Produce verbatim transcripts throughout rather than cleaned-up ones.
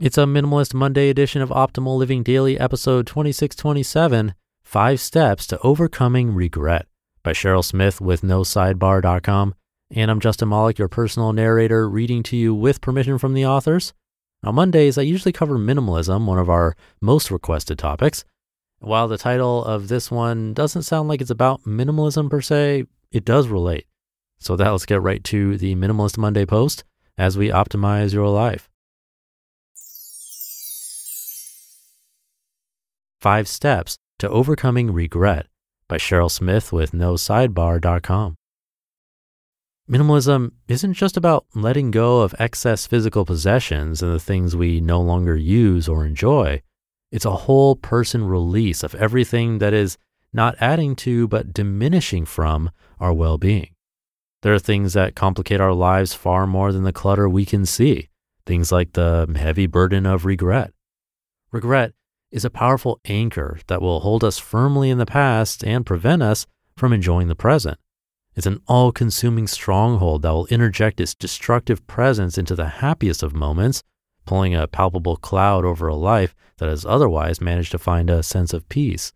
It's a Minimalist Monday edition of Optimal Living Daily, episode twenty-six twenty-seven, Five Steps to Overcoming Regret, by Cheryl Smith with no sidebar dot com. And I'm Justin Mollick, your personal narrator, reading to you with permission from the authors. On Mondays, I usually cover minimalism, one of our most requested topics. While the title of this one doesn't sound like it's about minimalism per se, it does relate. So with that, let's get right to the Minimalist Monday post as we optimize your life. Five Steps to Overcoming Regret, by Cheryl Smith with no sidebar dot com. Minimalism isn't just about letting go of excess physical possessions and the things we no longer use or enjoy. It's a whole person release of everything that is not adding to but diminishing from our well-being. There are things that complicate our lives far more than the clutter we can see, things like the heavy burden of regret. Regret is a powerful anchor that will hold us firmly in the past and prevent us from enjoying the present. It's an all-consuming stronghold that will interject its destructive presence into the happiest of moments, pulling a palpable cloud over a life that has otherwise managed to find a sense of peace.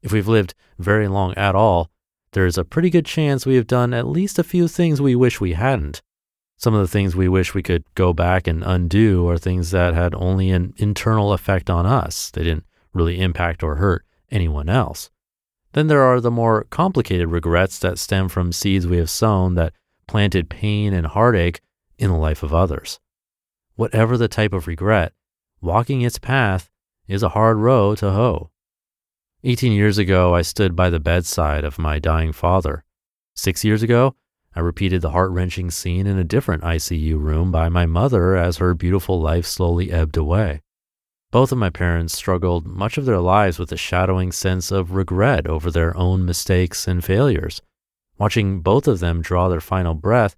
If we've lived very long at all, there is a pretty good chance we have done at least a few things we wish we hadn't. Some of the things we wish we could go back and undo are things that had only an internal effect on us. They didn't really impact or hurt anyone else. Then there are the more complicated regrets that stem from seeds we have sown that planted pain and heartache in the life of others. Whatever the type of regret, walking its path is a hard row to hoe. eighteen years ago, I stood by the bedside of my dying father. Six years ago, I repeated the heart-wrenching scene in a different I C U room by my mother as her beautiful life slowly ebbed away. Both of my parents struggled much of their lives with a shadowing sense of regret over their own mistakes and failures. Watching both of them draw their final breath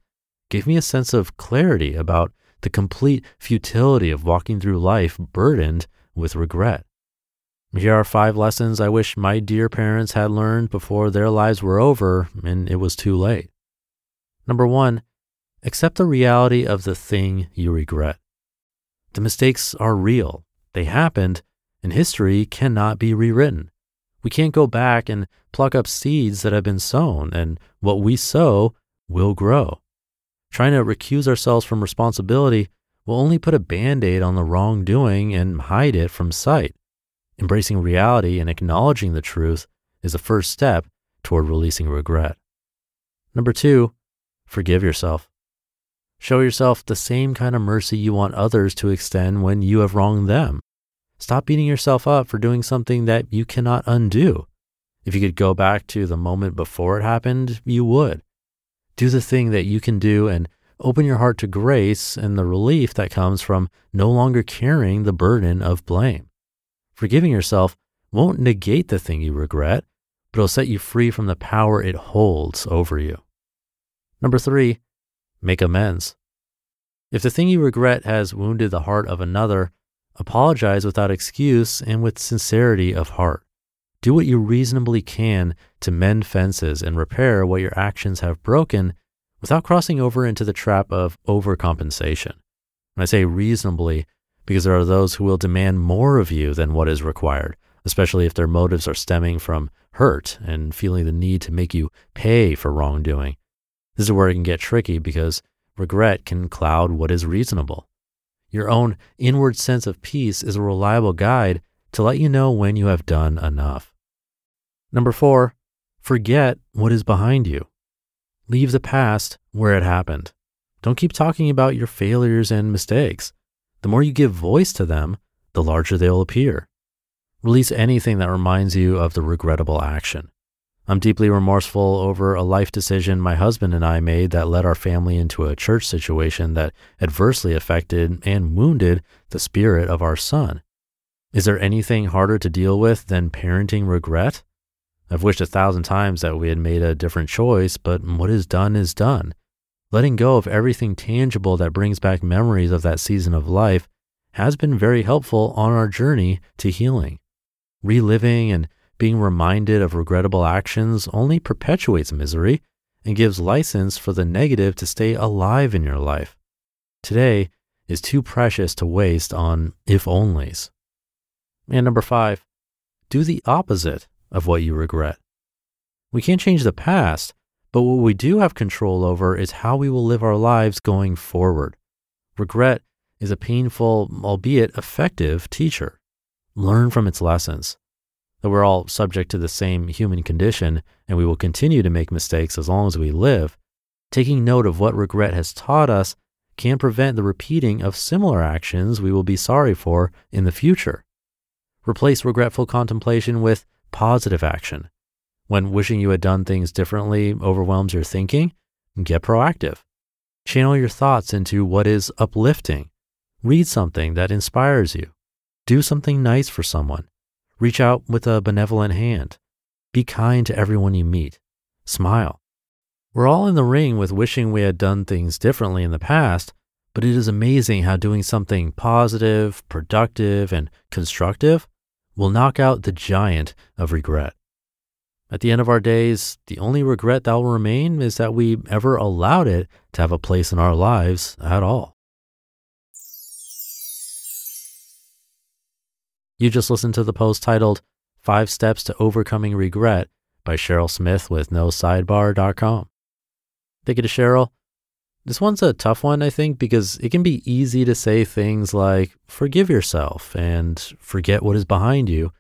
gave me a sense of clarity about the complete futility of walking through life burdened with regret. Here are five lessons I wish my dear parents had learned before their lives were over and it was too late. Number one, accept the reality of the thing you regret. The mistakes are real. They happened, and history cannot be rewritten. We can't go back and pluck up seeds that have been sown, and what we sow will grow. Trying to recuse ourselves from responsibility will only put a Band-Aid on the wrongdoing and hide it from sight. Embracing reality and acknowledging the truth is the first step toward releasing regret. Number two, forgive yourself. Show yourself the same kind of mercy you want others to extend when you have wronged them. Stop beating yourself up for doing something that you cannot undo. If you could go back to the moment before it happened, you would. Do the thing that you can do and open your heart to grace and the relief that comes from no longer carrying the burden of blame. Forgiving yourself won't negate the thing you regret, but it'll set you free from the power it holds over you. Number three, make amends. If the thing you regret has wounded the heart of another, apologize without excuse and with sincerity of heart. Do what you reasonably can to mend fences and repair what your actions have broken without crossing over into the trap of overcompensation. And I say reasonably because there are those who will demand more of you than what is required, especially if their motives are stemming from hurt and feeling the need to make you pay for wrongdoing. This is where it can get tricky because regret can cloud what is reasonable. Your own inward sense of peace is a reliable guide to let you know when you have done enough. Number four, forget what is behind you. Leave the past where it happened. Don't keep talking about your failures and mistakes. The more you give voice to them, the larger they'll appear. Release anything that reminds you of the regrettable action. I'm deeply remorseful over a life decision my husband and I made that led our family into a church situation that adversely affected and wounded the spirit of our son. Is there anything harder to deal with than parenting regret? I've wished a thousand times that we had made a different choice, but what is done is done. Letting go of everything tangible that brings back memories of that season of life has been very helpful on our journey to healing. Reliving and being reminded of regrettable actions only perpetuates misery and gives license for the negative to stay alive in your life. Today is too precious to waste on if-onlys. And number five, do the opposite of what you regret. We can't change the past, but what we do have control over is how we will live our lives going forward. Regret is a painful, albeit effective, teacher. Learn from its lessons. That we're all subject to the same human condition and we will continue to make mistakes as long as we live, taking note of what regret has taught us can prevent the repeating of similar actions we will be sorry for in the future. Replace regretful contemplation with positive action. When wishing you had done things differently overwhelms your thinking, get proactive. Channel your thoughts into what is uplifting. Read something that inspires you. Do something nice for someone. Reach out with a benevolent hand. Be kind to everyone you meet. Smile. We're all in the ring with wishing we had done things differently in the past, but it is amazing how doing something positive, productive, and constructive will knock out the giant of regret. At the end of our days, the only regret that will remain is that we ever allowed it to have a place in our lives at all. You just listened to the post titled Five Steps to Overcoming Regret by Cheryl Smith with no sidebar dot com. Thank you to Cheryl. This one's a tough one, I think, because it can be easy to say things like forgive yourself and forget what is behind you,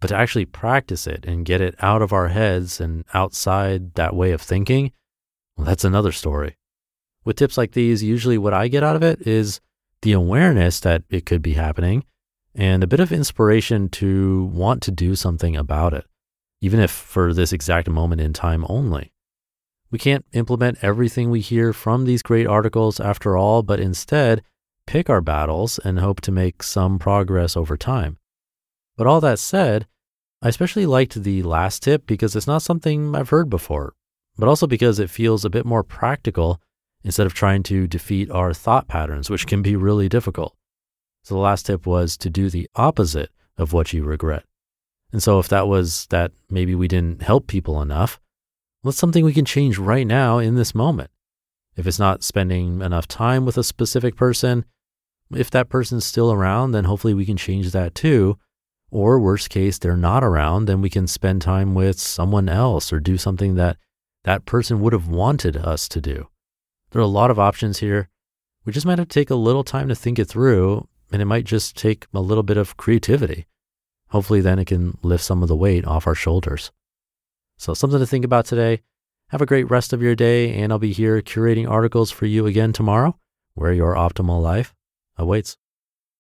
but to actually practice it and get it out of our heads and outside that way of thinking, well, that's another story. With tips like these, usually what I get out of it is the awareness that it could be happening and a bit of inspiration to want to do something about it, even if for this exact moment in time only. We can't implement everything we hear from these great articles after all, but instead pick our battles and hope to make some progress over time. But all that said, I especially liked the last tip because it's not something I've heard before, but also because it feels a bit more practical instead of trying to defeat our thought patterns, which can be really difficult. So the last tip was to do the opposite of what you regret. And so if that was that maybe we didn't help people enough, well, it's something we can change right now in this moment. If it's not spending enough time with a specific person, if that person's still around, then hopefully we can change that too. Or worst case, they're not around, then we can spend time with someone else or do something that that person would have wanted us to do. There are a lot of options here. We just might have to take a little time to think it through, and it might just take a little bit of creativity. Hopefully then it can lift some of the weight off our shoulders. So something to think about today. Have a great rest of your day, and I'll be here curating articles for you again tomorrow, where your optimal life awaits.